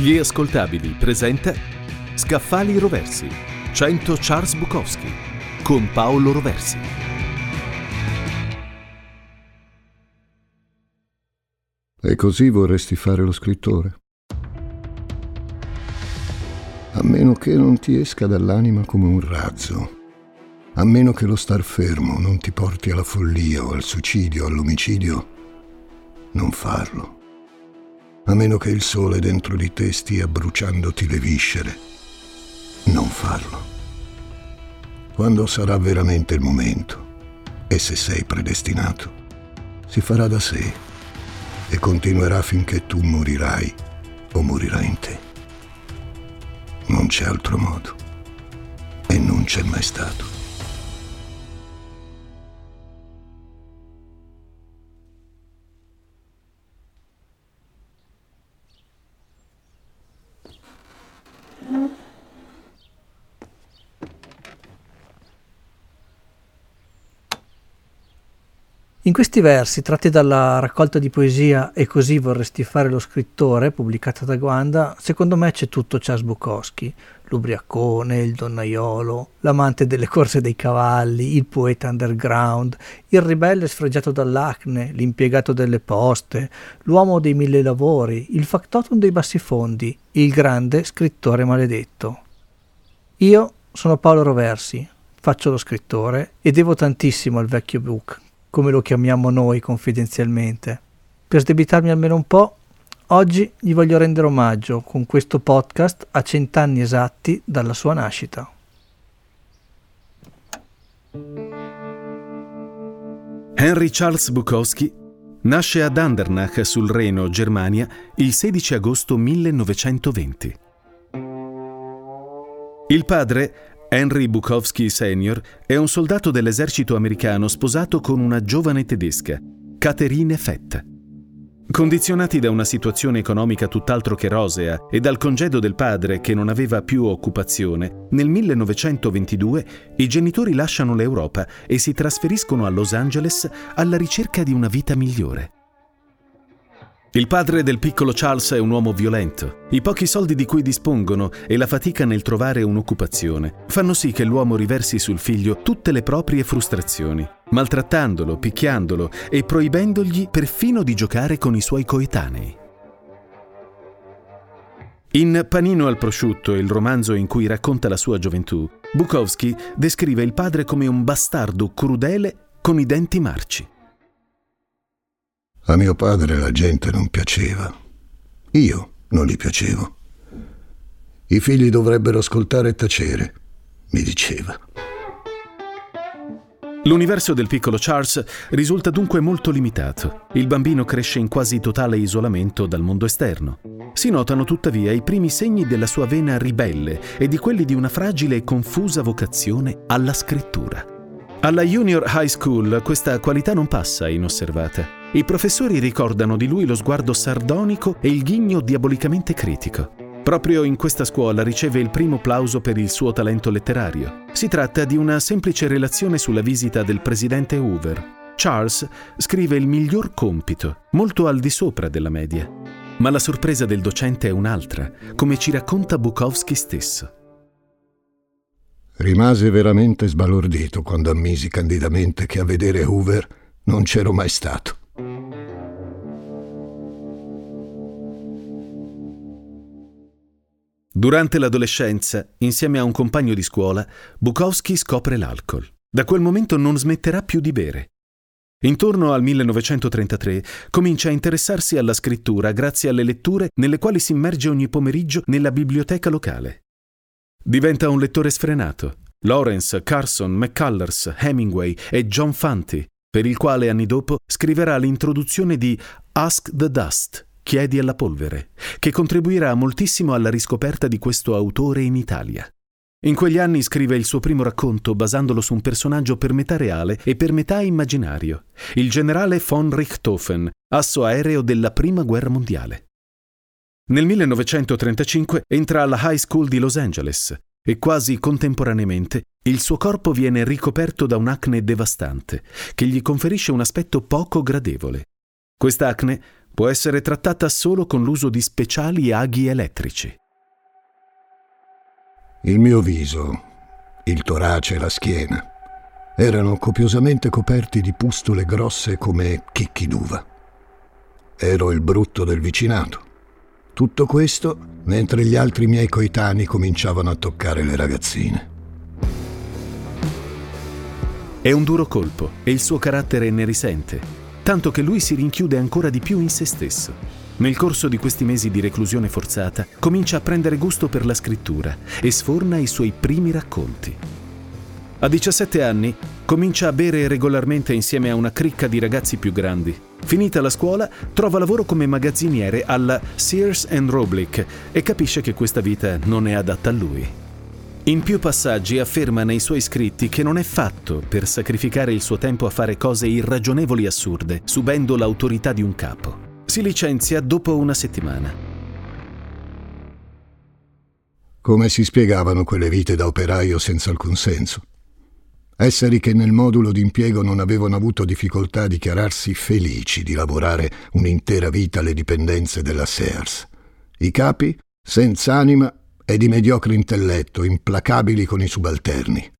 Gli Ascoltabili presenta Scaffali Roversi, 100 Charles Bukowski, con Paolo Roversi. E così vorresti fare lo scrittore? A meno che non ti esca dall'anima come un razzo, a meno che lo star fermo non ti porti alla follia o al suicidio, all'omicidio, non farlo. A meno che il sole dentro di te stia bruciandoti le viscere, non farlo. Quando sarà veramente il momento, e se sei predestinato, si farà da sé e continuerà finché tu morirai o morirai in te. Non c'è altro modo, e non c'è mai stato. In questi versi, tratti dalla raccolta di poesia E così vorresti fare lo scrittore, pubblicata da Guanda, secondo me c'è tutto Charles Bukowski: l'ubriacone, il donnaiolo, l'amante delle corse dei cavalli, il poeta underground, il ribelle sfregiato dall'acne, l'impiegato delle poste, l'uomo dei mille lavori, il factotum dei bassifondi, il grande scrittore maledetto. Io sono Paolo Roversi, faccio lo scrittore e devo tantissimo al vecchio Buk, come lo chiamiamo noi confidenzialmente. Per sdebitarmi almeno un po', oggi gli voglio rendere omaggio con questo podcast a 100 anni esatti dalla sua nascita. Henry Charles Bukowski nasce ad Andernach sul Reno, Germania, il 16 agosto 1920. Il padre, Henry Bukowski Senior, è un soldato dell'esercito americano sposato con una giovane tedesca, Caterine Fett. Condizionati da una situazione economica tutt'altro che rosea e dal congedo del padre che non aveva più occupazione, nel 1922 i genitori lasciano l'Europa e si trasferiscono a Los Angeles alla ricerca di una vita migliore. Il padre del piccolo Charles è un uomo violento. I pochi soldi di cui dispongono e la fatica nel trovare un'occupazione fanno sì che l'uomo riversi sul figlio tutte le proprie frustrazioni, maltrattandolo, picchiandolo e proibendogli perfino di giocare con i suoi coetanei. In Panino al prosciutto, il romanzo in cui racconta la sua gioventù, Bukowski descrive il padre come un bastardo crudele con i denti marci. A mio padre la gente non piaceva. Io non gli piacevo. I figli dovrebbero ascoltare e tacere, mi diceva. L'universo del piccolo Charles risulta dunque molto limitato. Il bambino cresce in quasi totale isolamento dal mondo esterno. Si notano tuttavia i primi segni della sua vena ribelle e di quelli di una fragile e confusa vocazione alla scrittura. Alla Junior High School questa qualità non passa inosservata. I professori ricordano di lui lo sguardo sardonico e il ghigno diabolicamente critico. Proprio in questa scuola riceve il primo plauso per il suo talento letterario. Si tratta di una semplice relazione sulla visita del presidente Hoover. Charles scrive il miglior compito, molto al di sopra della media. Ma la sorpresa del docente è un'altra, come ci racconta Bukowski stesso. Rimase veramente sbalordito quando ammisi candidamente che a vedere Hoover non c'ero mai stato. Durante l'adolescenza, insieme a un compagno di scuola, Bukowski scopre l'alcol. Da quel momento non smetterà più di bere. Intorno al 1933 comincia a interessarsi alla scrittura grazie alle letture nelle quali si immerge ogni pomeriggio nella biblioteca locale. Diventa un lettore sfrenato. Lawrence, Carson, McCullers, Hemingway e John Fante, per il quale anni dopo scriverà l'introduzione di Ask the Dust, Chiedi alla polvere, che contribuirà moltissimo alla riscoperta di questo autore in Italia. In quegli anni scrive il suo primo racconto basandolo su un personaggio per metà reale e per metà immaginario, il generale von Richthofen, asso aereo della Prima Guerra Mondiale. Nel 1935 entra alla High School di Los Angeles e quasi contemporaneamente il suo corpo viene ricoperto da un'acne devastante che gli conferisce un aspetto poco gradevole. Quest'acne può essere trattata solo con l'uso di speciali aghi elettrici. Il mio viso, il torace e la schiena erano copiosamente coperti di pustole grosse come chicchi d'uva. Ero il brutto del vicinato. Tutto questo mentre gli altri miei coetanei cominciavano a toccare le ragazzine. È un duro colpo e il suo carattere ne risente, tanto che lui si rinchiude ancora di più in se stesso. Nel corso di questi mesi di reclusione forzata, comincia a prendere gusto per la scrittura e sforna i suoi primi racconti. A 17 anni, comincia a bere regolarmente insieme a una cricca di ragazzi più grandi. Finita la scuola, trova lavoro come magazziniere alla Sears and Roebuck e capisce che questa vita non è adatta a lui. In più passaggi afferma nei suoi scritti che non è fatto per sacrificare il suo tempo a fare cose irragionevoli e assurde, subendo l'autorità di un capo. Si licenzia dopo una settimana. Come si spiegavano quelle vite da operaio senza alcun senso? Esseri che nel modulo d'impiego non avevano avuto difficoltà a dichiararsi felici di lavorare un'intera vita alle dipendenze della Sears. I capi, senza anima e di mediocre intelletto, implacabili con i subalterni.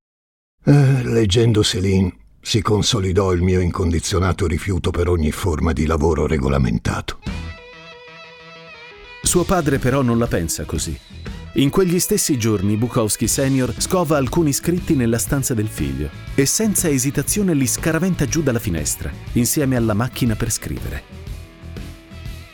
Leggendo Céline, si consolidò il mio incondizionato rifiuto per ogni forma di lavoro regolamentato. Suo padre però non la pensa così. In quegli stessi giorni Bukowski Senior scova alcuni scritti nella stanza del figlio e senza esitazione li scaraventa giù dalla finestra, insieme alla macchina per scrivere.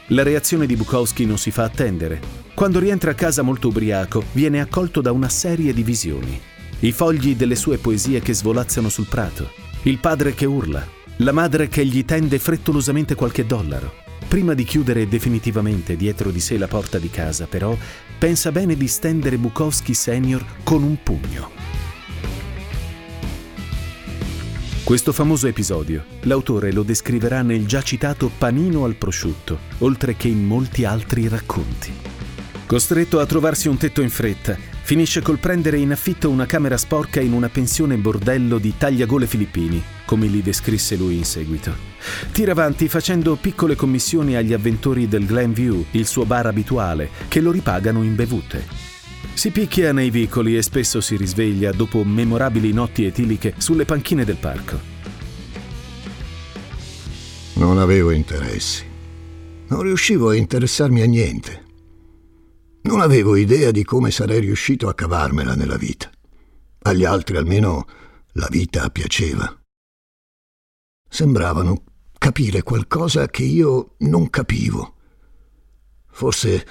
La reazione di Bukowski non si fa attendere. Quando rientra a casa molto ubriaco, viene accolto da una serie di visioni. I fogli delle sue poesie che svolazzano sul prato, il padre che urla, la madre che gli tende frettolosamente qualche dollaro. Prima di chiudere definitivamente dietro di sé la porta di casa, però, pensa bene di stendere Bukowski Senior con un pugno. Questo famoso episodio, l'autore lo descriverà nel già citato Panino al prosciutto, oltre che in molti altri racconti. Costretto a trovarsi un tetto in fretta, finisce col prendere in affitto una camera sporca in una pensione bordello di tagliagole filippini, come li descrisse lui in seguito. Tira avanti facendo piccole commissioni agli avventori del Glenview, il suo bar abituale, che lo ripagano in bevute. Si picchia nei vicoli e spesso si risveglia dopo memorabili notti etiliche sulle panchine del parco. Non avevo interessi. Non riuscivo a interessarmi a niente. Non avevo idea di come sarei riuscito a cavarmela nella vita. Agli altri almeno la vita piaceva. Sembravano capire qualcosa che io non capivo. Forse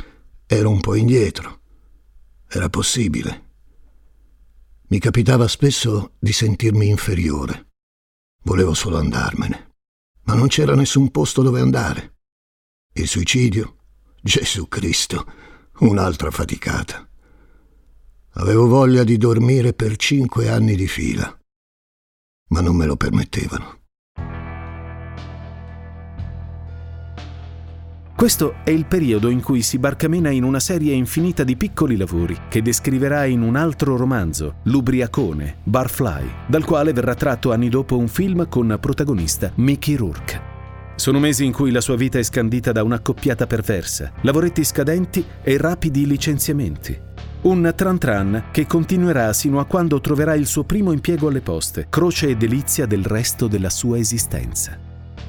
ero un po' indietro. Era possibile. Mi capitava spesso di sentirmi inferiore. Volevo solo andarmene. Ma non c'era nessun posto dove andare. Il suicidio? Gesù Cristo! Un'altra faticata. Avevo voglia di dormire per 5 anni di fila, ma non me lo permettevano. Questo è il periodo in cui si barcamena in una serie infinita di piccoli lavori che descriverà in un altro romanzo, L'Ubriacone, Barfly, dal quale verrà tratto anni dopo un film con protagonista Mickey Rourke. Sono mesi in cui la sua vita è scandita da un'accoppiata perversa, lavoretti scadenti e rapidi licenziamenti. Un tran tran che continuerà sino a quando troverà il suo primo impiego alle poste, croce e delizia del resto della sua esistenza.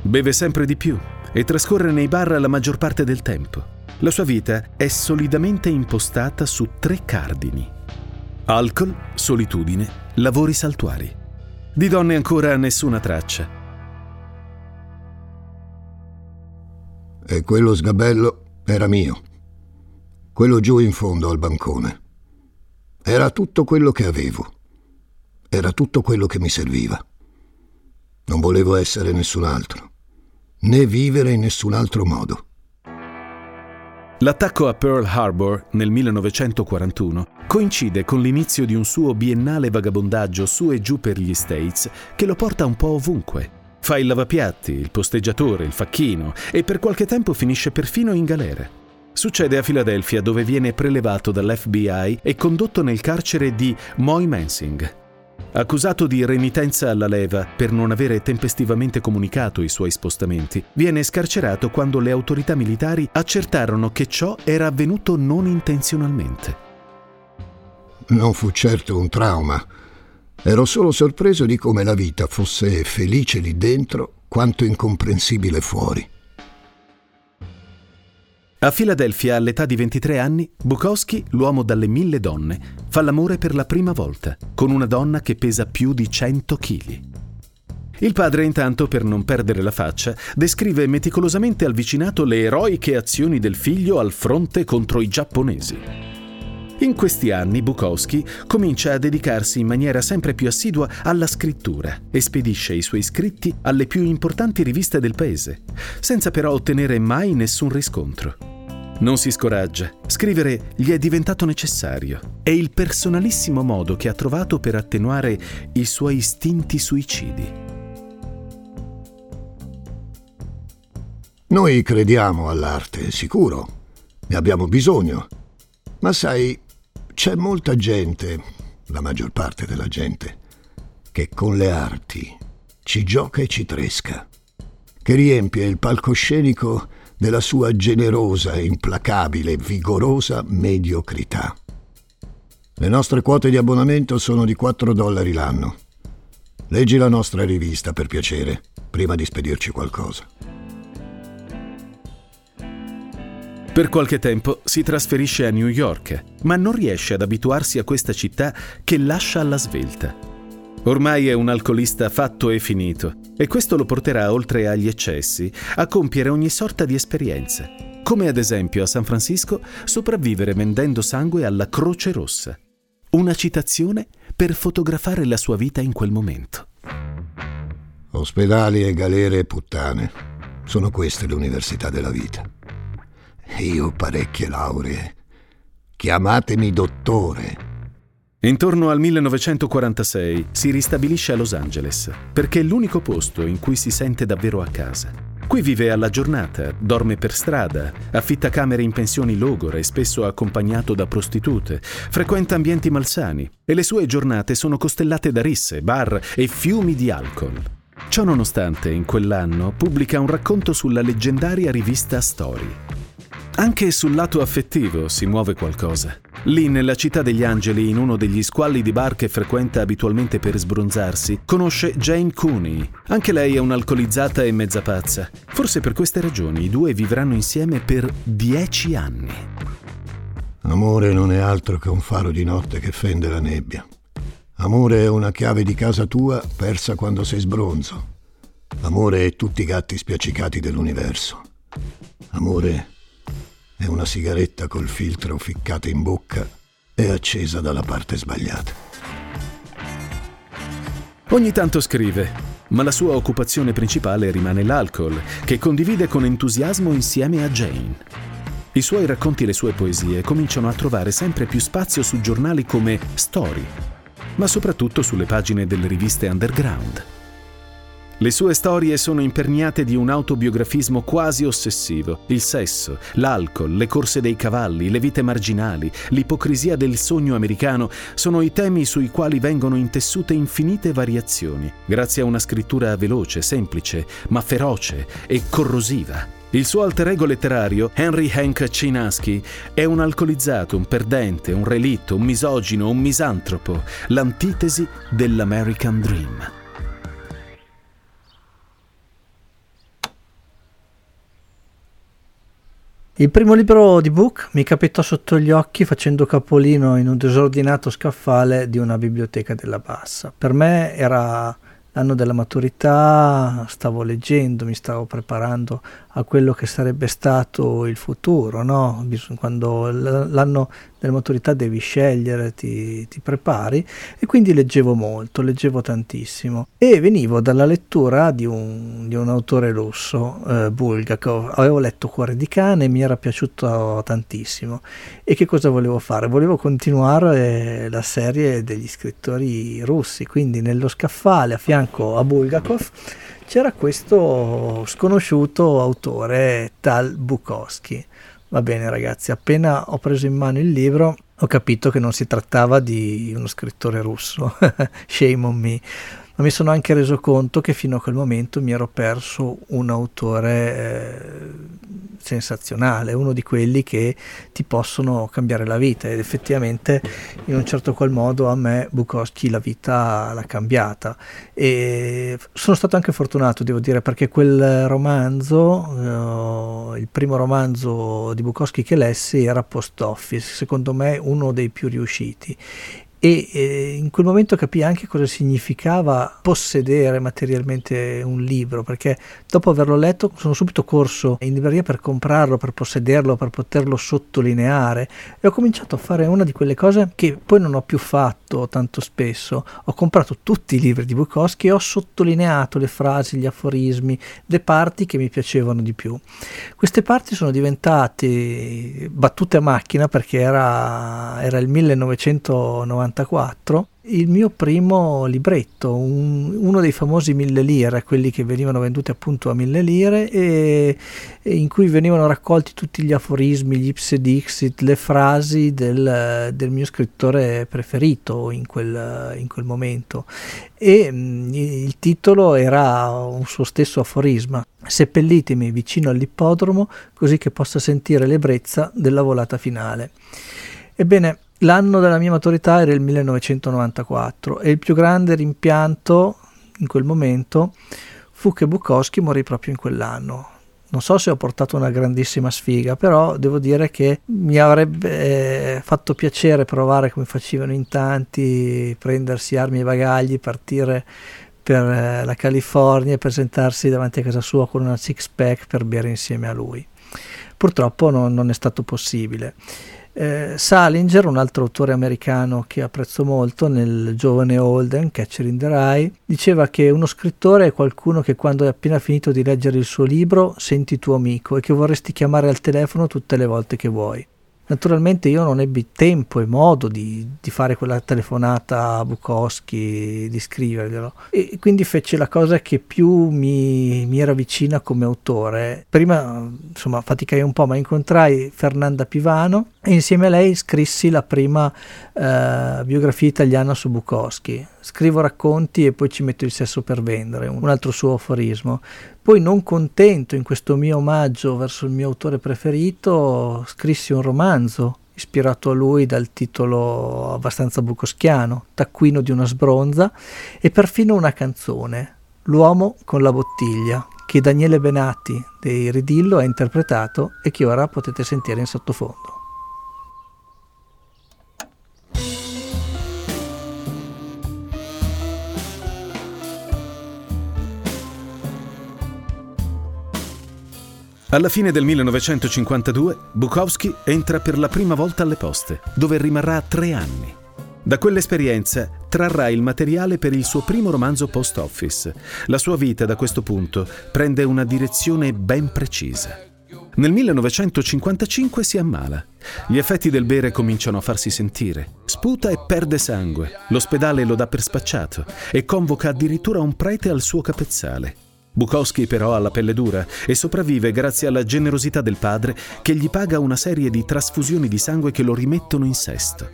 Beve sempre di più e trascorre nei bar la maggior parte del tempo. La sua vita è solidamente impostata su 3 cardini: alcol, solitudine, lavori saltuari. Di donne ancora nessuna traccia. E quello sgabello era mio. Quello giù in fondo al bancone. Era tutto quello che avevo. Era tutto quello che mi serviva. Non volevo essere nessun altro, né vivere in nessun altro modo. L'attacco a Pearl Harbor nel 1941 coincide con l'inizio di un suo biennale vagabondaggio su e giù per gli States che lo porta un po' ovunque. Fa il lavapiatti, il posteggiatore, il facchino e per qualche tempo finisce perfino in galera. Succede a Filadelfia dove viene prelevato dall'FBI e condotto nel carcere di Moy Mensing. Accusato di renitenza alla leva per non avere tempestivamente comunicato i suoi spostamenti, viene scarcerato quando le autorità militari accertarono che ciò era avvenuto non intenzionalmente. Non fu certo un trauma. Ero solo sorpreso di come la vita fosse felice lì dentro quanto incomprensibile fuori. A Filadelfia, all'età di 23 anni, Bukowski, l'uomo dalle 1000 donne, fa l'amore per la prima volta, con una donna che pesa più di 100 kg. Il padre, intanto, per non perdere la faccia, descrive meticolosamente al vicinato le eroiche azioni del figlio al fronte contro i giapponesi. In questi anni Bukowski comincia a dedicarsi in maniera sempre più assidua alla scrittura e spedisce i suoi scritti alle più importanti riviste del paese, senza però ottenere mai nessun riscontro. Non si scoraggia, scrivere gli è diventato necessario. È il personalissimo modo che ha trovato per attenuare i suoi istinti suicidi. Noi crediamo all'arte, sicuro, ne abbiamo bisogno. Ma sai, c'è molta gente, la maggior parte della gente, che con le arti ci gioca e ci tresca, che riempie il palcoscenico della sua generosa, implacabile, vigorosa mediocrità. Le nostre quote di abbonamento sono di $4 l'anno. Leggi la nostra rivista, per piacere, prima di spedirci qualcosa. Per qualche tempo si trasferisce a New York, ma non riesce ad abituarsi a questa città che lascia alla svelta. Ormai è un alcolista fatto e finito, e questo lo porterà, oltre agli eccessi, a compiere ogni sorta di esperienze, come ad esempio a San Francisco sopravvivere vendendo sangue alla Croce Rossa, una citazione per fotografare la sua vita in quel momento. Ospedali e galere e puttane, sono queste le università della vita. Io ho parecchie lauree. Chiamatemi dottore. Intorno al 1946 si ristabilisce a Los Angeles, perché è l'unico posto in cui si sente davvero a casa. Qui vive alla giornata, dorme per strada, affitta camere in pensioni logore, spesso accompagnato da prostitute, frequenta ambienti malsani e le sue giornate sono costellate da risse, bar e fiumi di alcol. Ciò nonostante, in quell'anno pubblica un racconto sulla leggendaria rivista Story. Anche sul lato affettivo si muove qualcosa. Lì, nella città degli angeli, in uno degli squalli di bar che frequenta abitualmente per sbronzarsi, conosce Jane Cooney. Anche lei è un'alcolizzata e mezza pazza. Forse per queste ragioni i due vivranno insieme per 10 anni. Amore non è altro che un faro di notte che fende la nebbia. Amore è una chiave di casa tua persa quando sei sbronzo. Amore è tutti i gatti spiaccicati dell'universo. Amore è una sigaretta col filtro ficcata in bocca e accesa dalla parte sbagliata. Ogni tanto scrive, ma la sua occupazione principale rimane l'alcol, che condivide con entusiasmo insieme a Jane. I suoi racconti e le sue poesie cominciano a trovare sempre più spazio su giornali come Story, ma soprattutto sulle pagine delle riviste underground. Le sue storie sono imperniate di un autobiografismo quasi ossessivo. Il sesso, l'alcol, le corse dei cavalli, le vite marginali, l'ipocrisia del sogno americano sono i temi sui quali vengono intessute infinite variazioni, grazie a una scrittura veloce, semplice, ma feroce e corrosiva. Il suo alter ego letterario, Henry Hank Chinaski, è un alcolizzato, un perdente, un relitto, un misogino, un misantropo, l'antitesi dell'American Dream. Il primo libro di Book mi capitò sotto gli occhi facendo capolino in un disordinato scaffale di una biblioteca della Bassa. Per me era l'anno della maturità, stavo leggendo, mi stavo preparando a quello che sarebbe stato il futuro, no? Quando l'anno della maturità devi scegliere, ti prepari, e quindi leggevo molto, leggevo tantissimo. E venivo dalla lettura di un autore russo, Bulgakov. Avevo letto Cuore di cane, mi era piaciuto tantissimo. E che cosa volevo fare? Volevo continuare la serie degli scrittori russi, quindi nello scaffale a fianco a Bulgakov c'era questo sconosciuto autore, tal Bukowski. Va bene ragazzi, appena ho preso in mano il libro ho capito che non si trattava di uno scrittore russo, shame on me, ma mi sono anche reso conto che fino a quel momento mi ero perso un autore sensazionale, uno di quelli che ti possono cambiare la vita, ed effettivamente in un certo qual modo a me Bukowski la vita l'ha cambiata, e sono stato anche fortunato, devo dire, perché quel romanzo, il primo romanzo di Bukowski che lessi era Post Office, secondo me uno dei più riusciti, e in quel momento capii anche cosa significava possedere materialmente un libro, perché dopo averlo letto sono subito corso in libreria per comprarlo, per possederlo, per poterlo sottolineare, e ho cominciato a fare una di quelle cose che poi non ho più fatto tanto spesso. Ho comprato tutti i libri di Bukowski e ho sottolineato le frasi, gli aforismi, le parti che mi piacevano di più. Queste parti sono diventate battute a macchina, perché era il 1994, il mio primo libretto, uno dei famosi 1000 lire, quelli che venivano venduti appunto a 1.000 lire, e in cui venivano raccolti tutti gli aforismi, gli ipsedixit, le frasi del mio scrittore preferito in quel momento, e il titolo era un suo stesso aforisma: seppellitemi vicino all'ippodromo così che possa sentire l'ebbrezza della volata finale. Ebbene, l'anno della mia maturità era il 1994, e il più grande rimpianto in quel momento fu che Bukowski morì proprio in quell'anno. Non so se ho portato una grandissima sfiga, però devo dire che mi avrebbe fatto piacere provare, come facevano in tanti, prendersi armi e bagagli, partire per la California e presentarsi davanti a casa sua con una six pack per bere insieme a lui. Purtroppo non è stato possibile. Salinger, un altro autore americano che apprezzo molto, nel Giovane Holden, Catcher in the Rye, diceva che uno scrittore è qualcuno che quando hai appena finito di leggere il suo libro senti tuo amico e che vorresti chiamare al telefono tutte le volte che vuoi. Naturalmente io non ebbi tempo e modo di fare quella telefonata a Bukowski, di scriverglielo, e quindi fece la cosa che più mi era vicina come autore. Prima, insomma, faticai un po', ma incontrai Fernanda Pivano e insieme a lei scrissi la prima biografia italiana su Bukowski. Scrivo racconti e poi ci metto il sesso per vendere, un altro suo aforismo. Poi, non contento in questo mio omaggio verso il mio autore preferito, scrissi un romanzo ispirato a lui dal titolo abbastanza bukowskiano, Taccuino di una sbronza, e perfino una canzone, L'uomo con la bottiglia, che Daniele Benatti dei Ridillo ha interpretato e che ora potete sentire in sottofondo. Alla fine del 1952 Bukowski entra per la prima volta alle poste, dove rimarrà 3 anni. Da quell'esperienza trarrà il materiale per il suo primo romanzo Post Office. La sua vita da questo punto prende una direzione ben precisa. Nel 1955 si ammala. Gli effetti del bere cominciano a farsi sentire. Sputa e perde sangue. L'ospedale lo dà per spacciato e convoca addirittura un prete al suo capezzale. Bukowski però ha la pelle dura e sopravvive grazie alla generosità del padre, che gli paga una serie di trasfusioni di sangue che lo rimettono in sesto.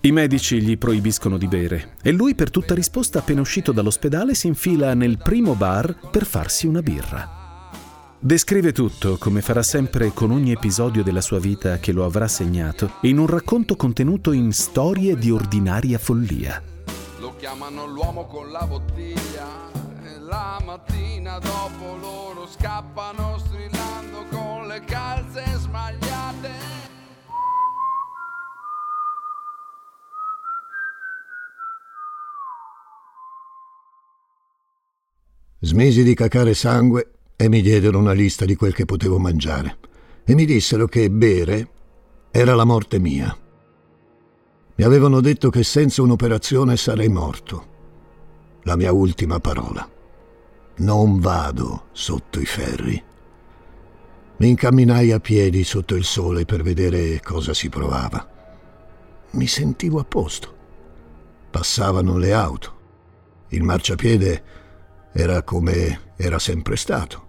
I medici gli proibiscono di bere e lui, per tutta risposta, appena uscito dall'ospedale si infila nel primo bar per farsi una birra. Descrive tutto, come farà sempre con ogni episodio della sua vita che lo avrà segnato, in un racconto contenuto in Storie di ordinaria follia. Lo chiamano l'uomo con la bottiglia. La mattina dopo loro scappano strillando con le calze smagliate. Smisi di cacare sangue e mi diedero una lista di quel che potevo mangiare e mi dissero che bere era la morte mia. Mi avevano detto che senza un'operazione sarei morto. La mia ultima parola: non vado sotto i ferri. Mi incamminai a piedi sotto il sole per vedere cosa si provava. Mi sentivo a posto. Passavano le auto. Il marciapiede Era come era sempre stato.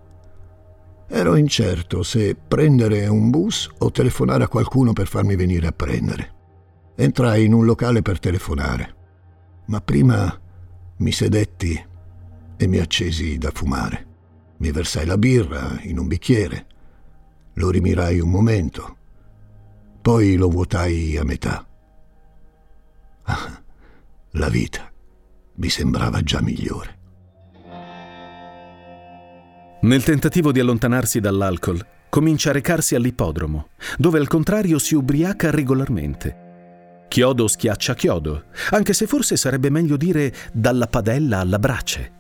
Ero incerto se prendere un bus o telefonare a qualcuno per farmi venire a prendere. Entrai in un locale per telefonare, ma prima mi sedetti e mi accesi da fumare. Mi versai la birra in un bicchiere, lo rimirai un momento, poi lo vuotai a metà. Ah, la vita mi sembrava già migliore. Nel tentativo di allontanarsi dall'alcol, comincia a recarsi all'ippodromo, dove al contrario si ubriaca regolarmente. Chiodo schiaccia chiodo, anche se forse sarebbe meglio dire dalla padella alla brace.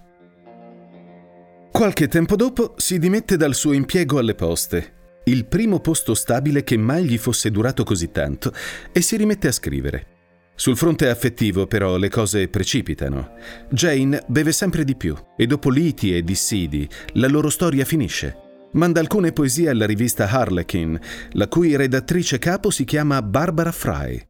Qualche tempo dopo si dimette dal suo impiego alle poste, il primo posto stabile che mai gli fosse durato così tanto, e si rimette a scrivere. Sul fronte affettivo, però, le cose precipitano. Jane beve sempre di più e dopo liti e dissidi la loro storia finisce. Manda alcune poesie alla rivista Harlequin, la cui redattrice capo si chiama Barbara Fry.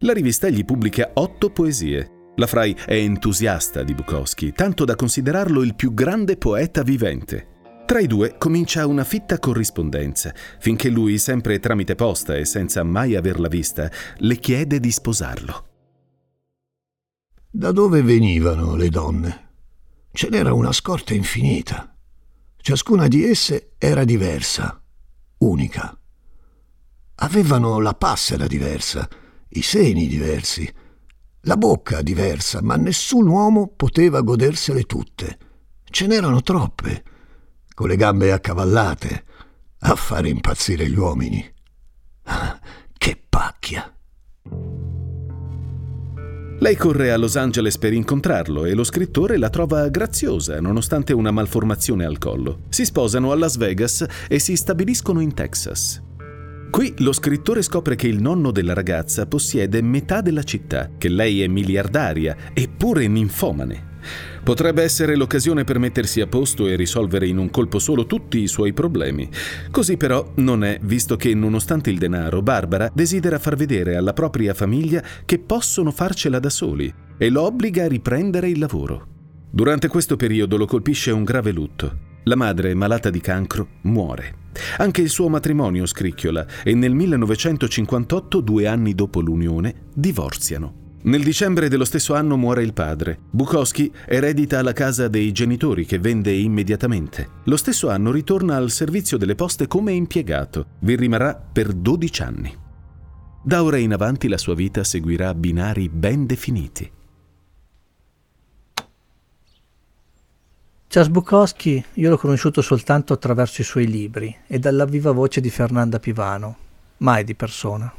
La rivista gli pubblica 8 poesie. La Fry è entusiasta di Bukowski, tanto da considerarlo il più grande poeta vivente. Tra i due comincia una fitta corrispondenza, finché lui, sempre tramite posta e senza mai averla vista, le chiede di sposarlo. Da dove venivano le donne? Ce n'era una scorta infinita. Ciascuna di esse era diversa, unica. Avevano la passera diversa, i seni diversi, la bocca diversa, ma nessun uomo poteva godersele tutte. Ce n'erano troppe, con le gambe accavallate, a fare impazzire gli uomini. Ah, che pacchia! Lei corre a Los Angeles per incontrarlo e lo scrittore la trova graziosa nonostante una malformazione al collo. Si sposano a Las Vegas e si stabiliscono in Texas. Qui lo scrittore scopre che il nonno della ragazza possiede metà della città, che lei è miliardaria, eppure ninfomane. Potrebbe essere l'occasione per mettersi a posto e risolvere in un colpo solo tutti i suoi problemi. Così però non è, visto che nonostante il denaro, Barbara desidera far vedere alla propria famiglia che possono farcela da soli e lo obbliga a riprendere il lavoro. Durante questo periodo lo colpisce un grave lutto. La madre, malata di cancro, muore. Anche il suo matrimonio scricchiola e nel 1958, 2 anni dopo l'unione, divorziano. Nel dicembre dello stesso anno muore il padre. Bukowski eredita la casa dei genitori che vende immediatamente. Lo stesso anno ritorna al servizio delle poste come impiegato. Vi rimarrà per 12 anni. Da ora in avanti la sua vita seguirà binari ben definiti. Charles Bukowski io l'ho conosciuto soltanto attraverso i suoi libri e dalla viva voce di Fernanda Pivano, mai di persona.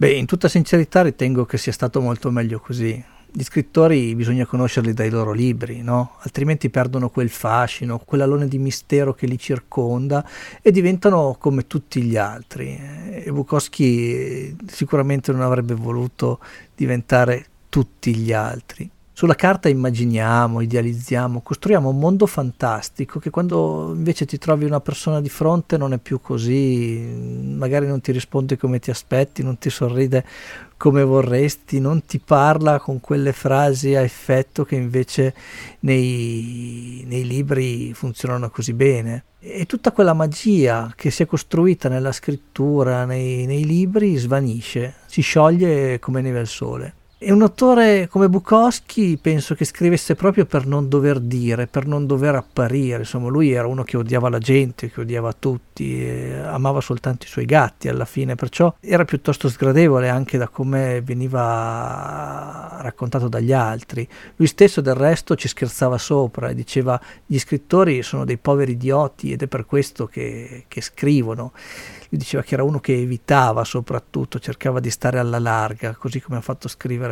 Beh, in tutta sincerità ritengo che sia stato molto meglio così. Gli scrittori bisogna conoscerli dai loro libri, no? Altrimenti perdono quel fascino, quell'alone di mistero che li circonda e diventano come tutti gli altri. E Bukowski sicuramente non avrebbe voluto diventare tutti gli altri. Sulla carta immaginiamo, idealizziamo, costruiamo un mondo fantastico che quando invece ti trovi una persona di fronte non è più così, magari non ti risponde come ti aspetti, non ti sorride come vorresti, non ti parla con quelle frasi a effetto che invece nei libri funzionano così bene. E tutta quella magia che si è costruita nella scrittura, nei libri, svanisce, si scioglie come neve al sole. E un autore come Bukowski penso che scrivesse proprio per non dover dire, per non dover apparire. Insomma, lui era uno che odiava la gente, che odiava tutti, amava soltanto i suoi gatti alla fine, perciò era piuttosto sgradevole anche da come veniva raccontato dagli altri. Lui stesso del resto ci scherzava sopra e diceva: gli scrittori sono dei poveri idioti ed è per questo che scrivono. Lui diceva che era uno che evitava soprattutto, cercava di stare alla larga, così come ha fatto scrivere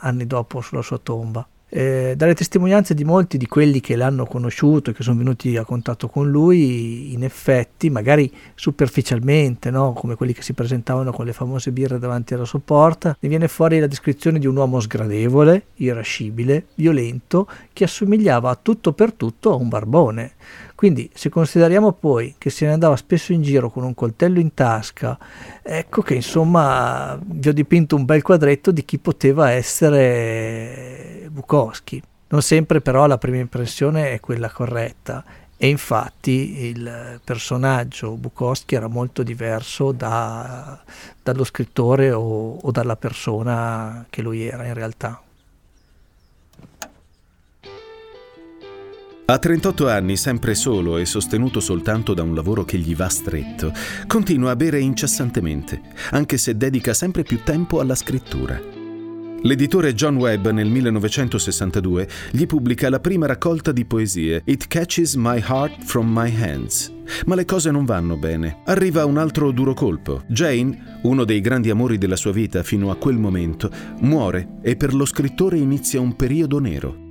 anni dopo sulla sua tomba. Dalle testimonianze di molti di quelli che l'hanno conosciuto e che sono venuti a contatto con lui, in effetti, magari superficialmente, no? Come quelli che si presentavano con le famose birre davanti alla sua porta, ne viene fuori la descrizione di un uomo sgradevole, irascibile, violento, che assomigliava a tutto per tutto a un barbone. Quindi se consideriamo poi che se ne andava spesso in giro con un coltello in tasca, ecco che insomma vi ho dipinto un bel quadretto di chi poteva essere Bukowski. Non sempre però la prima impressione è quella corretta, e infatti il personaggio Bukowski era molto diverso dallo scrittore o dalla persona che lui era in realtà. A 38 anni, sempre solo e sostenuto soltanto da un lavoro che gli va stretto, continua a bere incessantemente, anche se dedica sempre più tempo alla scrittura. L'editore John Webb nel 1962 gli pubblica la prima raccolta di poesie, It Catches My Heart From My Hands. Ma le cose non vanno bene. Arriva un altro duro colpo. Jane, uno dei grandi amori della sua vita fino a quel momento, muore e per lo scrittore inizia un periodo nero.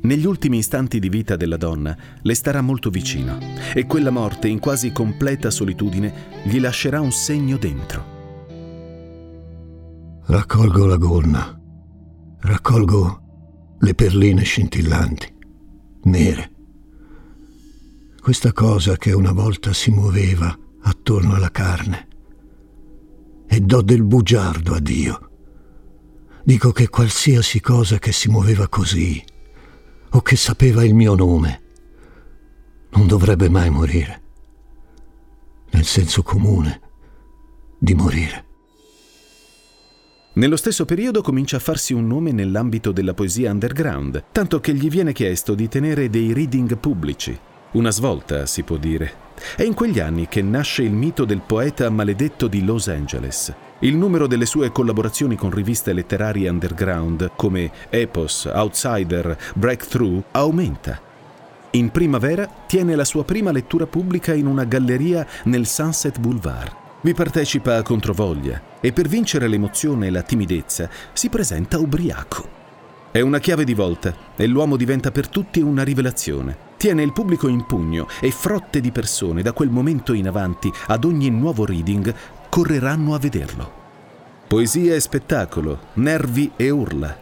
Negli ultimi istanti di vita della donna le starà molto vicino e quella morte in quasi completa solitudine gli lascerà un segno dentro. Raccolgo la gonna, raccolgo le perline scintillanti, nere. Questa cosa che una volta si muoveva attorno alla carne. E do del bugiardo a Dio. Dico che qualsiasi cosa che si muoveva così o che sapeva il mio nome non dovrebbe mai morire, nel senso comune di morire. Nello stesso periodo comincia a farsi un nome nell'ambito della poesia underground, tanto che gli viene chiesto di tenere dei reading pubblici, una svolta si può dire. È in quegli anni che nasce il mito del poeta maledetto di Los Angeles. Il numero delle sue collaborazioni con riviste letterarie underground come Epos, Outsider, Breakthrough aumenta. In primavera tiene la sua prima lettura pubblica in una galleria nel Sunset Boulevard. Vi partecipa a controvoglia e per vincere l'emozione e la timidezza si presenta ubriaco. È una chiave di volta e l'uomo diventa per tutti una rivelazione. Tiene il pubblico in pugno e frotte di persone da quel momento in avanti ad ogni nuovo reading correranno a vederlo. Poesia e spettacolo, nervi e urla.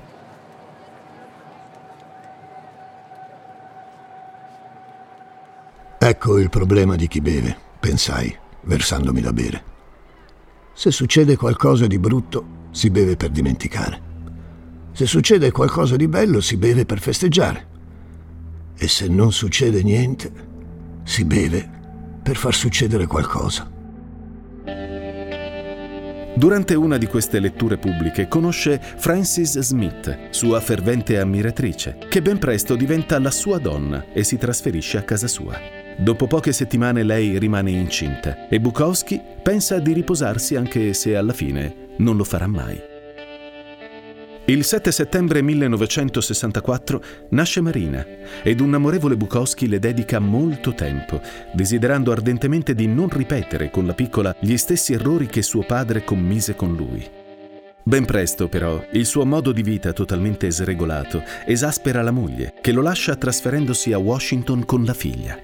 Ecco il problema di chi beve, pensai, versandomi da bere. Se succede qualcosa di brutto, si beve per dimenticare. Se succede qualcosa di bello, si beve per festeggiare. E se non succede niente, si beve per far succedere qualcosa. Durante una di queste letture pubbliche conosce Frances Smith, sua fervente ammiratrice, che ben presto diventa la sua donna e si trasferisce a casa sua. Dopo poche settimane lei rimane incinta e Bukowski pensa di riposarsi, anche se alla fine non lo farà mai. Il 7 settembre 1964 nasce Marina ed un amorevole Bukowski le dedica molto tempo, desiderando ardentemente di non ripetere con la piccola gli stessi errori che suo padre commise con lui. Ben presto, però, il suo modo di vita totalmente sregolato esaspera la moglie, che lo lascia trasferendosi a Washington con la figlia.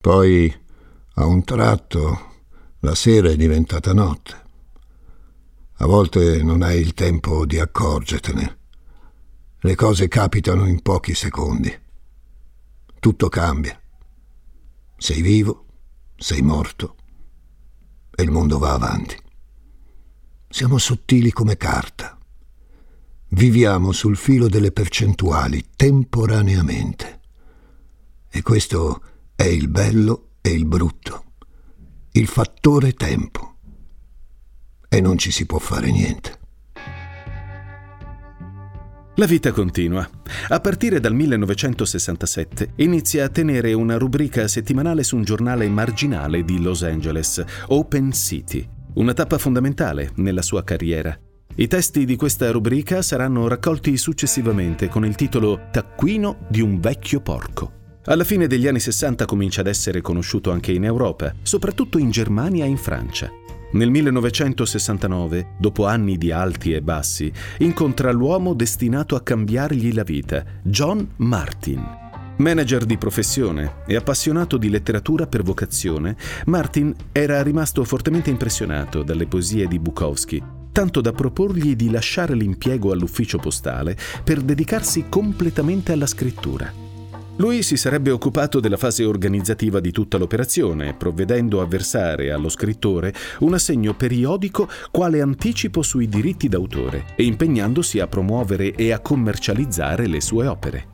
Poi, a un tratto, la sera è diventata notte. A volte non hai il tempo di accorgertene. Le cose capitano in pochi secondi. Tutto cambia. Sei vivo, sei morto e il mondo va avanti. Siamo sottili come carta. Viviamo sul filo delle percentuali temporaneamente. E questo è il bello e il brutto, il fattore tempo, e non ci si può fare niente. La vita continua. A partire dal 1967 inizia a tenere una rubrica settimanale su un giornale marginale di Los Angeles, Open City, una tappa fondamentale nella sua carriera. I testi di questa rubrica saranno raccolti successivamente con il titolo Taccuino di un vecchio porco. Alla fine degli anni 60 comincia ad essere conosciuto anche in Europa, soprattutto in Germania e in Francia. Nel 1969, dopo anni di alti e bassi, incontra l'uomo destinato a cambiargli la vita, John Martin. Manager di professione e appassionato di letteratura per vocazione, Martin era rimasto fortemente impressionato dalle poesie di Bukowski, tanto da proporgli di lasciare l'impiego all'ufficio postale per dedicarsi completamente alla scrittura. Lui si sarebbe occupato della fase organizzativa di tutta l'operazione, provvedendo a versare allo scrittore un assegno periodico quale anticipo sui diritti d'autore e impegnandosi a promuovere e a commercializzare le sue opere.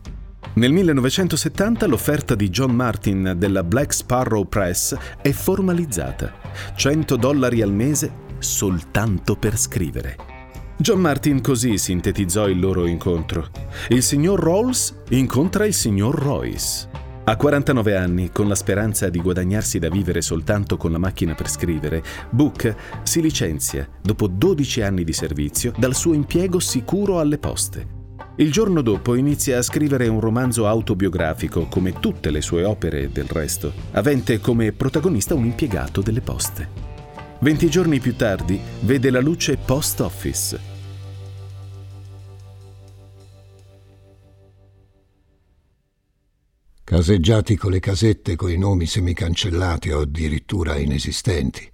Nel 1970 l'offerta di John Martin della Black Sparrow Press è formalizzata. $100 al mese soltanto per scrivere. John Martin così sintetizzò il loro incontro. Il signor Rawls incontra il signor Royce. A 49 anni, con la speranza di guadagnarsi da vivere soltanto con la macchina per scrivere, Book si licenzia, dopo 12 anni di servizio, dal suo impiego sicuro alle poste. Il giorno dopo inizia a scrivere un romanzo autobiografico, come tutte le sue opere del resto, avente come protagonista un impiegato delle poste. 20 giorni più tardi vede la luce Post Office. Caseggiati con le casette coi nomi semicancellati o addirittura inesistenti,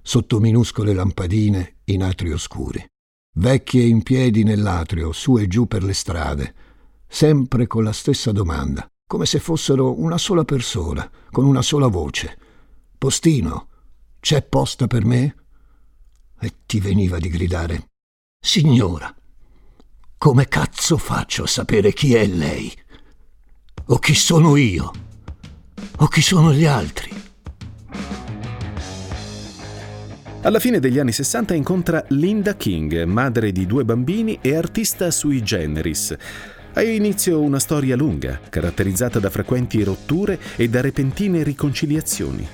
sotto minuscole lampadine in atri oscuri. Vecchie in piedi nell'atrio, su e giù per le strade, sempre con la stessa domanda, come se fossero una sola persona, con una sola voce. «Postino, c'è posta per me?» E ti veniva di gridare «Signora, come cazzo faccio a sapere chi è lei? O chi sono io? O chi sono gli altri?» Alla fine degli anni 60 incontra Linda King, madre di 2 bambini e artista sui generis. Ha inizio una storia lunga, caratterizzata da frequenti rotture e da repentine riconciliazioni.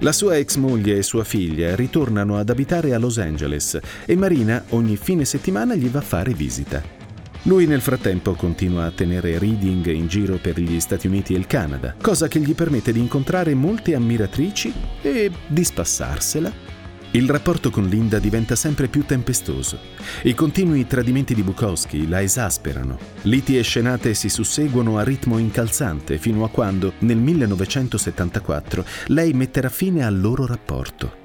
La sua ex moglie e sua figlia ritornano ad abitare a Los Angeles e Marina ogni fine settimana gli va a fare visita. Lui nel frattempo continua a tenere reading in giro per gli Stati Uniti e il Canada, cosa che gli permette di incontrare molte ammiratrici e di spassarsela. Il rapporto con Linda diventa sempre più tempestoso. I continui tradimenti di Bukowski la esasperano. Liti e scenate si susseguono a ritmo incalzante fino a quando, nel 1974, lei metterà fine al loro rapporto.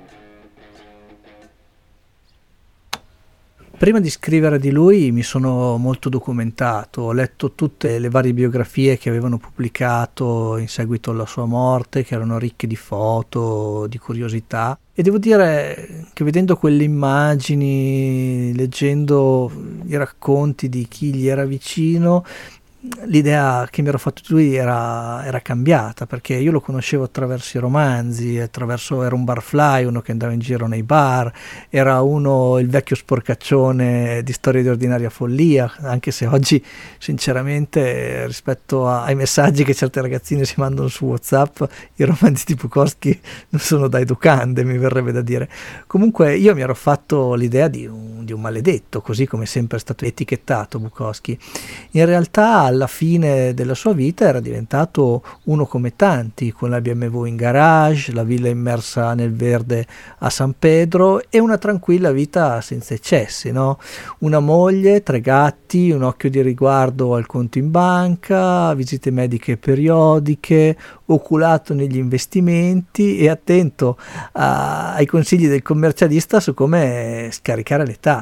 Prima di scrivere di lui mi sono molto documentato, ho letto tutte le varie biografie che avevano pubblicato in seguito alla sua morte, che erano ricche di foto, di curiosità. E devo dire che vedendo quelle immagini, leggendo i racconti di chi gli era vicino, l'idea che mi ero fatto di lui era cambiata, perché io lo conoscevo attraverso i romanzi, era un barfly, uno che andava in giro nei bar, era uno il vecchio sporcaccione di Storie di ordinaria follia, anche se oggi sinceramente rispetto ai messaggi che certe ragazzine si mandano su WhatsApp, i romanzi di Bukowski non sono da educande, mi verrebbe da dire. Comunque io mi ero fatto l'idea di un maledetto, così come sempre è stato etichettato Bukowski. In realtà alla fine della sua vita era diventato uno come tanti, con la BMW in garage, la villa immersa nel verde a San Pedro e una tranquilla vita senza eccessi, no? Una moglie, 3 gatti, un occhio di riguardo al conto in banca, visite mediche periodiche, oculato negli investimenti e attento ai consigli del commercialista su come scaricare le tasse.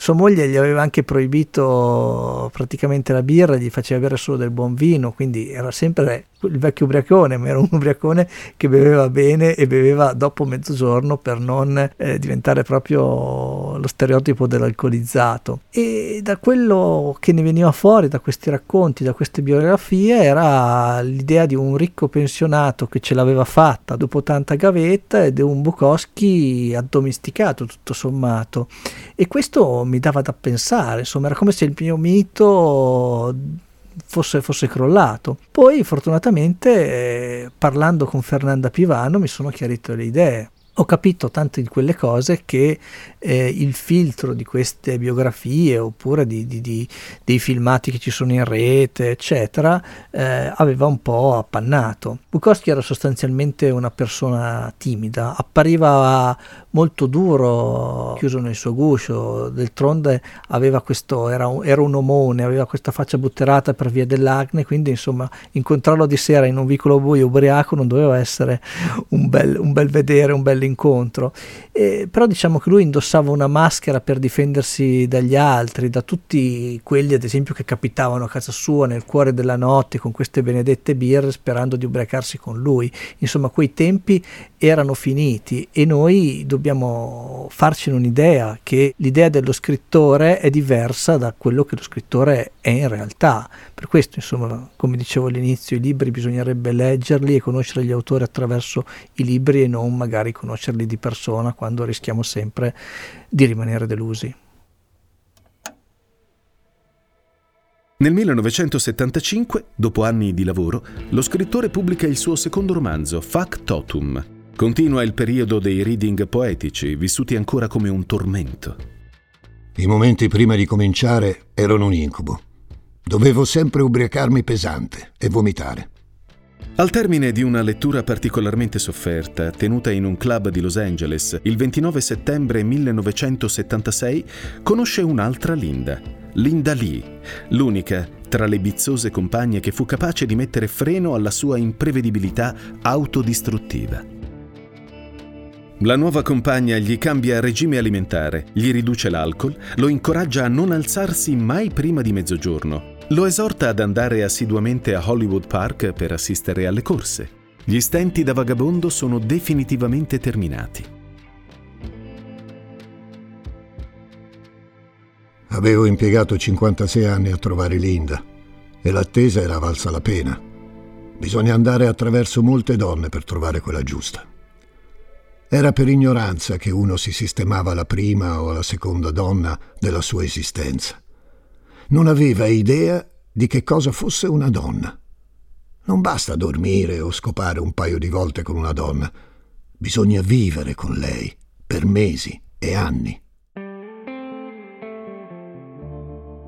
Sua moglie gli aveva anche proibito praticamente la birra, gli faceva bere solo del buon vino, quindi era sempre il vecchio ubriacone, ma era un ubriacone che beveva bene e beveva dopo mezzogiorno per non diventare proprio lo stereotipo dell'alcolizzato. E da quello che ne veniva fuori, da questi racconti, da queste biografie, era l'idea di un ricco pensionato che ce l'aveva fatta dopo tanta gavetta ed è un Bukowski addomesticato tutto sommato. E questo mi dava da pensare, insomma, era come se il mio mito fosse crollato. Poi fortunatamente parlando con Fernanda Pivano mi sono chiarito le idee. Ho capito tante di quelle cose che il filtro di queste biografie oppure dei filmati che ci sono in rete, eccetera, aveva un po' appannato. Bukowski era sostanzialmente una persona timida, appariva molto duro, chiuso nel suo guscio, d'altronde aveva questo, era un omone, aveva questa faccia butterata per via dell'acne, quindi insomma incontrarlo di sera in un vicolo buio ubriaco non doveva essere un bel vedere, un bel incontro, però diciamo che lui indossava una maschera per difendersi dagli altri, da tutti quelli ad esempio che capitavano a casa sua nel cuore della notte con queste benedette birre sperando di ubriacarsi con lui. Insomma, quei tempi erano finiti e noi dobbiamo farcene un'idea che l'idea dello scrittore è diversa da quello che lo scrittore è in realtà. Per questo, insomma, come dicevo all'inizio, i libri bisognerebbe leggerli e conoscere gli autori attraverso i libri e non magari conoscerli di persona, quando rischiamo sempre di rimanere delusi. Nel 1975, dopo anni di lavoro, lo scrittore pubblica il suo secondo romanzo, Factotum. Continua il periodo dei reading poetici, vissuti ancora come un tormento. I momenti prima di cominciare erano un incubo. Dovevo sempre ubriacarmi pesante e vomitare. Al termine di una lettura particolarmente sofferta, tenuta in un club di Los Angeles il 29 settembre 1976, conosce un'altra Linda, Linda Lee, l'unica tra le bizzose compagne che fu capace di mettere freno alla sua imprevedibilità autodistruttiva. La nuova compagna gli cambia regime alimentare, gli riduce l'alcol, lo incoraggia a non alzarsi mai prima di mezzogiorno, lo esorta ad andare assiduamente a Hollywood Park per assistere alle corse. Gli stenti da vagabondo sono definitivamente terminati. Avevo impiegato 56 anni a trovare Linda e l'attesa era valsa la pena. Bisogna andare attraverso molte donne per trovare quella giusta. Era per ignoranza che uno si sistemava alla prima o alla seconda donna della sua esistenza. Non aveva idea di che cosa fosse una donna. Non basta dormire o scopare un paio di volte con una donna. Bisogna vivere con lei per mesi e anni.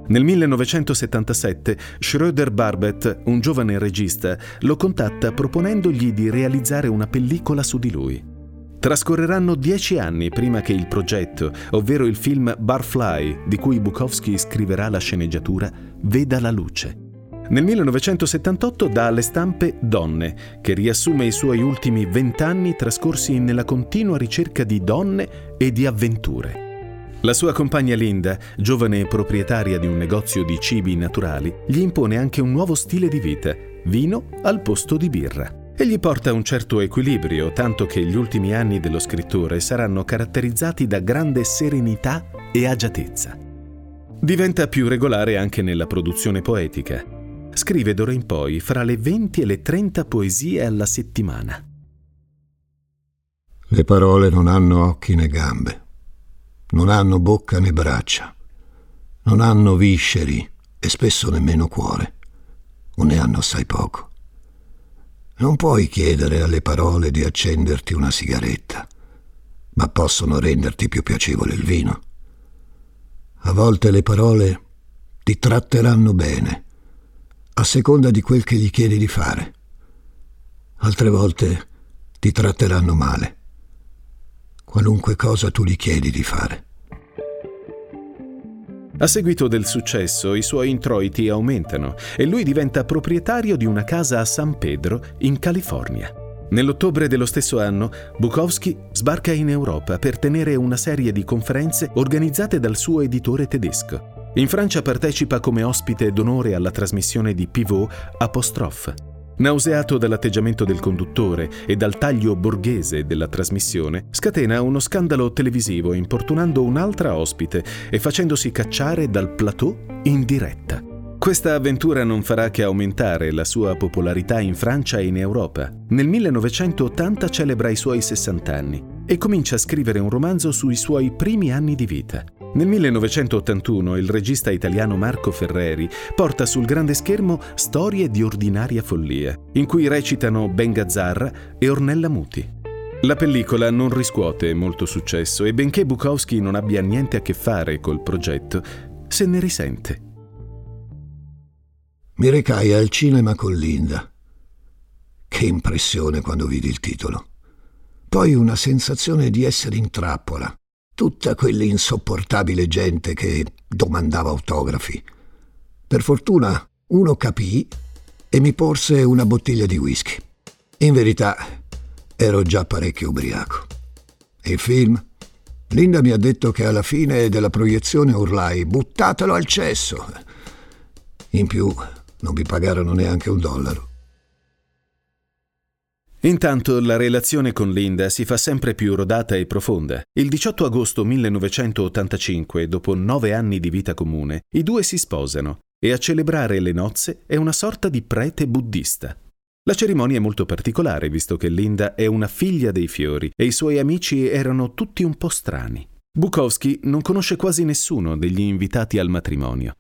Nel 1977 Schroeder Barbet, un giovane regista, lo contatta proponendogli di realizzare una pellicola su di lui. Trascorreranno 10 anni prima che il progetto, ovvero il film Barfly, di cui Bukowski scriverà la sceneggiatura, veda la luce. Nel 1978 dà alle stampe Donne, che riassume i suoi ultimi 20 anni trascorsi nella continua ricerca di donne e di avventure. La sua compagna Linda, giovane proprietaria di un negozio di cibi naturali, gli impone anche un nuovo stile di vita, vino al posto di birra. E gli porta un certo equilibrio, tanto che gli ultimi anni dello scrittore saranno caratterizzati da grande serenità e agiatezza. Diventa più regolare anche nella produzione poetica. Scrive d'ora in poi fra le 20 e le 30 poesie alla settimana. Le parole non hanno occhi né gambe, non hanno bocca né braccia, non hanno visceri e spesso nemmeno cuore, o ne hanno assai poco. Non puoi chiedere alle parole di accenderti una sigaretta, ma possono renderti più piacevole il vino. A volte le parole ti tratteranno bene, a seconda di quel che gli chiedi di fare. Altre volte ti tratteranno male, qualunque cosa tu gli chiedi di fare. A seguito del successo, i suoi introiti aumentano e lui diventa proprietario di una casa a San Pedro, in California. Nell'ottobre dello stesso anno, Bukowski sbarca in Europa per tenere una serie di conferenze organizzate dal suo editore tedesco. In Francia partecipa come ospite d'onore alla trasmissione di Pivot Apostrophe. Nauseato dall'atteggiamento del conduttore e dal taglio borghese della trasmissione, scatena uno scandalo televisivo importunando un'altra ospite e facendosi cacciare dal platò in diretta. Questa avventura non farà che aumentare la sua popolarità in Francia e in Europa. Nel 1980 celebra i suoi 60 anni e comincia a scrivere un romanzo sui suoi primi anni di vita. Nel 1981 il regista italiano Marco Ferreri porta sul grande schermo Storie di ordinaria follia, in cui recitano Ben Gazzarra e Ornella Muti. La pellicola non riscuote molto successo e benché Bukowski non abbia niente a che fare col progetto, se ne risente. Mi recai al cinema con Linda. Che impressione quando vidi il titolo. Poi una sensazione di essere in trappola. Tutta quell'insopportabile gente che domandava autografi. Per fortuna uno capì e mi porse una bottiglia di whisky. In verità ero già parecchio ubriaco. E film? Linda mi ha detto che alla fine della proiezione urlai: buttatelo al cesso! In più non mi pagarono neanche $1. Intanto la relazione con Linda si fa sempre più rodata e profonda. Il 18 agosto 1985, dopo 9 anni di vita comune, i due si sposano e a celebrare le nozze è una sorta di prete buddista. La cerimonia è molto particolare, visto che Linda è una figlia dei fiori e i suoi amici erano tutti un po' strani. Bukowski non conosce quasi nessuno degli invitati al matrimonio.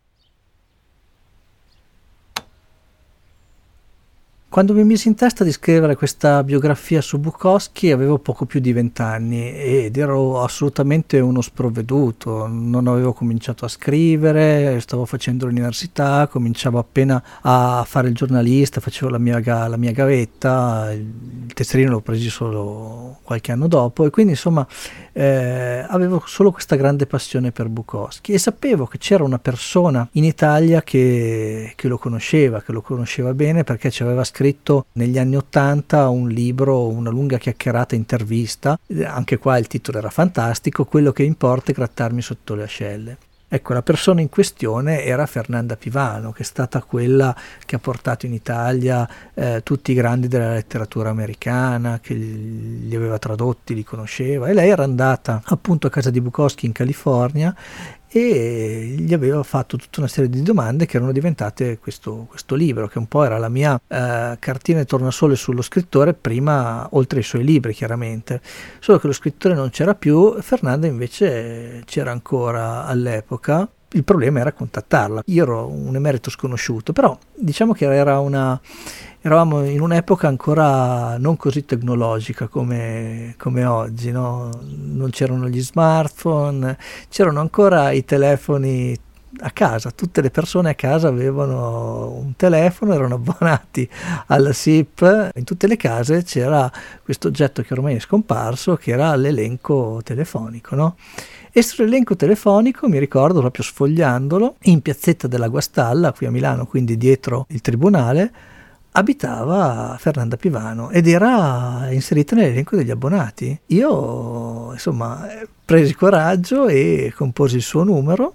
Quando mi misi in testa di scrivere questa biografia su Bukowski avevo poco più di 20 anni ed ero assolutamente uno sprovveduto, non avevo cominciato a scrivere, stavo facendo l'università, cominciavo appena a fare il giornalista, facevo la mia gavetta, il tesserino l'ho preso solo qualche anno dopo e quindi insomma avevo solo questa grande passione per Bukowski e sapevo che c'era una persona in Italia che lo conosceva bene perché ci aveva scritto negli anni '80 un libro, una lunga chiacchierata intervista, anche qua il titolo era fantastico, quello che importa è grattarmi sotto le ascelle. Ecco, la persona in questione era Fernanda Pivano, che è stata quella che ha portato in Italia tutti i grandi della letteratura americana, che li aveva tradotti, li conosceva, e lei era andata appunto a casa di Bukowski in California e gli aveva fatto tutta una serie di domande che erano diventate questo libro, che un po' era la mia cartina di tornasole sullo scrittore prima, oltre ai suoi libri chiaramente, solo che lo scrittore non c'era più, Fernanda invece c'era ancora all'epoca. Il problema era contattarla, io ero un emerito sconosciuto, però diciamo che eravamo in un'epoca ancora non così tecnologica come oggi, no? Non c'erano gli smartphone, c'erano ancora i telefoni a casa, tutte le persone a casa avevano un telefono, erano abbonati alla SIP, in tutte le case c'era questo oggetto che ormai è scomparso, che era l'elenco telefonico, no? E sull'elenco telefonico mi ricordo proprio sfogliandolo, in piazzetta della Guastalla, qui a Milano, quindi dietro il tribunale, abitava Fernanda Pivano ed era inserita nell'elenco degli abbonati. Io insomma presi coraggio e composi il suo numero,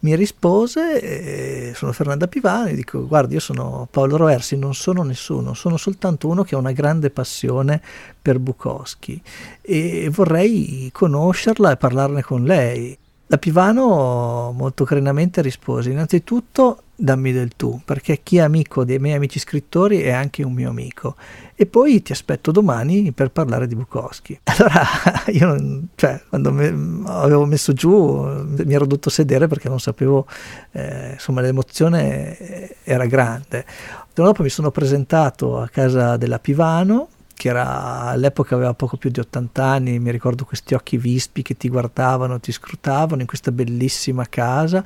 mi rispose: sono Fernanda Pivano, e dico: guardi, io sono Paolo Roversi, non sono nessuno, sono soltanto uno che ha una grande passione per Bukowski e vorrei conoscerla e parlarne con lei. La Pivano molto carinamente rispose: innanzitutto dammi del tu, perché chi è amico dei miei amici scrittori è anche un mio amico, e poi ti aspetto domani per parlare di Bukowski. Allora io, quando avevo messo giù, mi ero dovuto sedere perché non sapevo, l'emozione era grande. Dopo mi sono presentato a casa della Pivano, che era, all'epoca aveva poco più di 80 anni, mi ricordo questi occhi vispi che ti guardavano, ti scrutavano in questa bellissima casa,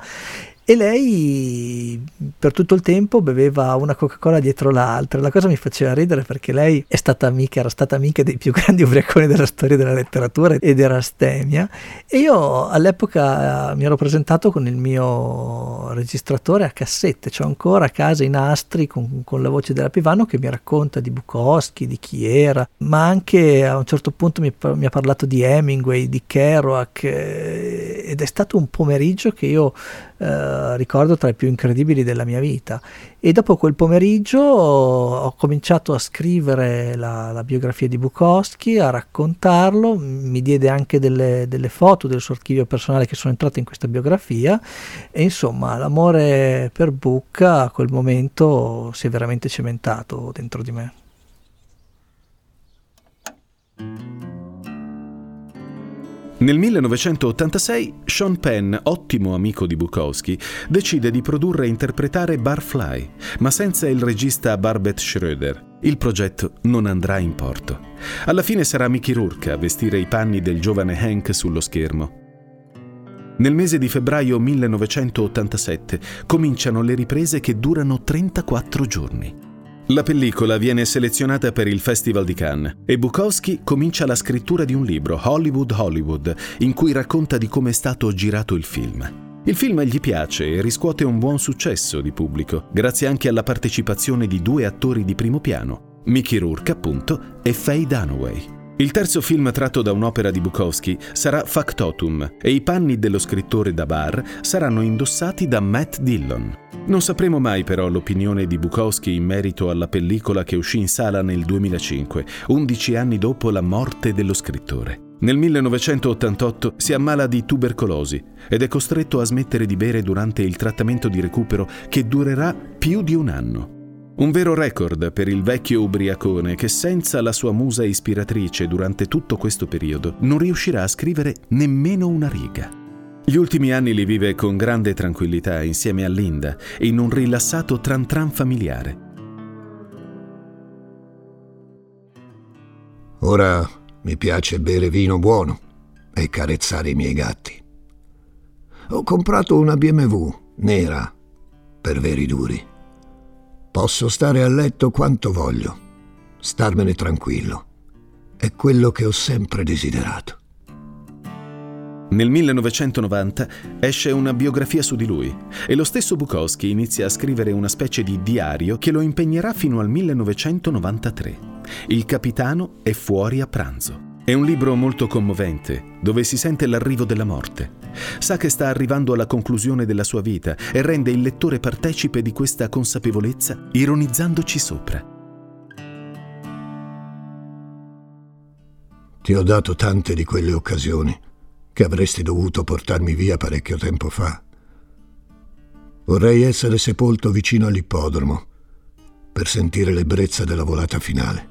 e lei per tutto il tempo beveva una Coca-Cola dietro l'altra. La cosa mi faceva ridere perché lei era stata amica dei più grandi ubriaconi della storia della letteratura ed era astemia, e io all'epoca mi ero presentato con il mio registratore a cassette, c'ho ancora a casa i nastri con la voce della Pivano che mi racconta di Bukowski, di chi era, ma anche a un certo punto mi ha parlato di Hemingway, di Kerouac, ed è stato un pomeriggio che io ricordo tra i più incredibili della mia vita. E dopo quel pomeriggio ho cominciato a scrivere la biografia di Bukowski, a raccontarlo, mi diede anche delle foto del suo archivio personale che sono entrate in questa biografia, e insomma l'amore per Buk a quel momento si è veramente cementato dentro di me. Nel 1986 Sean Penn, ottimo amico di Bukowski, decide di produrre e interpretare Barfly, ma senza il regista Barbet Schroeder. Il progetto non andrà in porto. Alla fine sarà Mickey Rourke a vestire i panni del giovane Hank sullo schermo. Nel mese di febbraio 1987 cominciano le riprese che durano 34 giorni. La pellicola viene selezionata per il Festival di Cannes e Bukowski comincia la scrittura di un libro, Hollywood, in cui racconta di come è stato girato il film. Il film gli piace e riscuote un buon successo di pubblico, grazie anche alla partecipazione di 2 attori di primo piano, Mickey Rourke appunto e Faye Dunaway. Il terzo film tratto da un'opera di Bukowski sarà Factotum e i panni dello scrittore da bar saranno indossati da Matt Dillon. Non sapremo mai però l'opinione di Bukowski in merito alla pellicola che uscì in sala nel 2005, 11 anni dopo la morte dello scrittore. Nel 1988 si ammala di tubercolosi ed è costretto a smettere di bere durante il trattamento di recupero che durerà più di un anno. Un vero record per il vecchio ubriacone che senza la sua musa ispiratrice durante tutto questo periodo non riuscirà a scrivere nemmeno una riga. Gli ultimi anni li vive con grande tranquillità insieme a Linda in un rilassato tran familiare. Ora mi piace bere vino buono e carezzare i miei gatti. Ho comprato una BMW nera per veri duri. Posso stare a letto quanto voglio, starmene tranquillo. È quello che ho sempre desiderato. Nel 1990 esce una biografia su di lui e lo stesso Bukowski inizia a scrivere una specie di diario che lo impegnerà fino al 1993. Il capitano è fuori a pranzo. È un libro molto commovente, dove si sente l'arrivo della morte. Sa che sta arrivando alla conclusione della sua vita e rende il lettore partecipe di questa consapevolezza, ironizzandoci sopra. Ti ho dato tante di quelle occasioni che avresti dovuto portarmi via parecchio tempo fa. Vorrei essere sepolto vicino all'ippodromo per sentire l'ebbrezza della volata finale.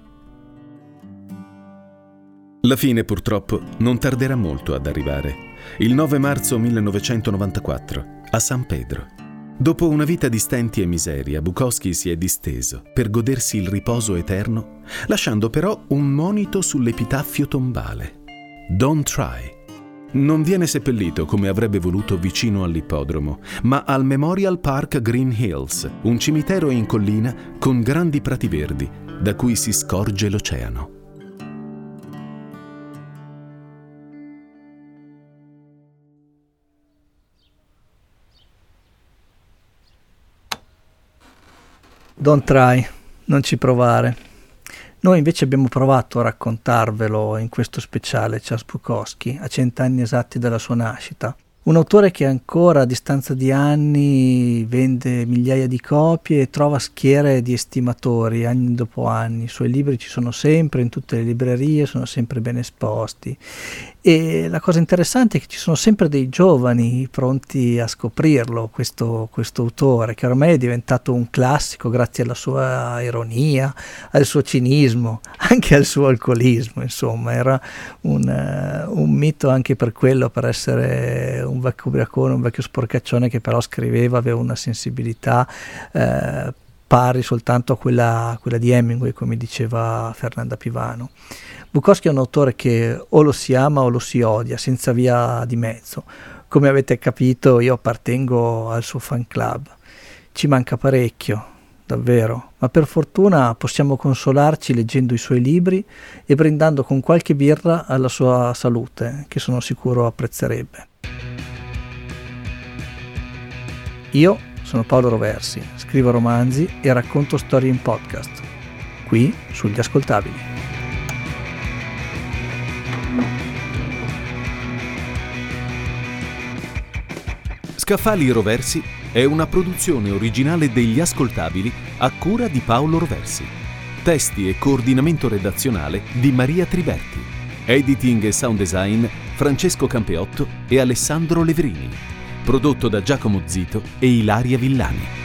La fine, purtroppo, non tarderà molto ad arrivare. Il 9 marzo 1994, a San Pedro. Dopo una vita di stenti e miseria, Bukowski si è disteso per godersi il riposo eterno, lasciando però un monito sull'epitaffio tombale. Don't try. Non viene seppellito come avrebbe voluto vicino all'ippodromo, ma al Memorial Park Green Hills, un cimitero in collina con grandi prati verdi, da cui si scorge l'oceano. Don't try, non ci provare. Noi invece abbiamo provato a raccontarvelo in questo speciale Charles Bukowski, a 100 anni esatti dalla sua nascita. Un autore che ancora a distanza di anni vende migliaia di copie e trova schiere di estimatori anni dopo anni. I suoi libri ci sono sempre, in tutte le librerie, sono sempre ben esposti. E la cosa interessante è che ci sono sempre dei giovani pronti a scoprirlo, questo autore, che ormai è diventato un classico grazie alla sua ironia, al suo cinismo, anche al suo alcolismo, insomma. Era un mito anche per quello, per essere un vecchio ubriacone, un vecchio sporcaccione che però scriveva, aveva una sensibilità pari soltanto a quella di Hemingway, come diceva Fernanda Pivano. Bukowski è un autore che o lo si ama o lo si odia, senza via di mezzo. Come avete capito, io appartengo al suo fan club. Ci manca parecchio, davvero, ma per fortuna possiamo consolarci leggendo i suoi libri e brindando con qualche birra alla sua salute, che sono sicuro apprezzerebbe. Io sono Paolo Roversi, scrivo romanzi e racconto storie in podcast, qui sugli Ascoltabili. Scaffali Roversi è una produzione originale degli Ascoltabili a cura di Paolo Roversi. Testi e coordinamento redazionale di Maria Triberti. Editing e sound design Francesco Campeotto e Alessandro Leverini. Prodotto da Giacomo Zito e Ilaria Villani.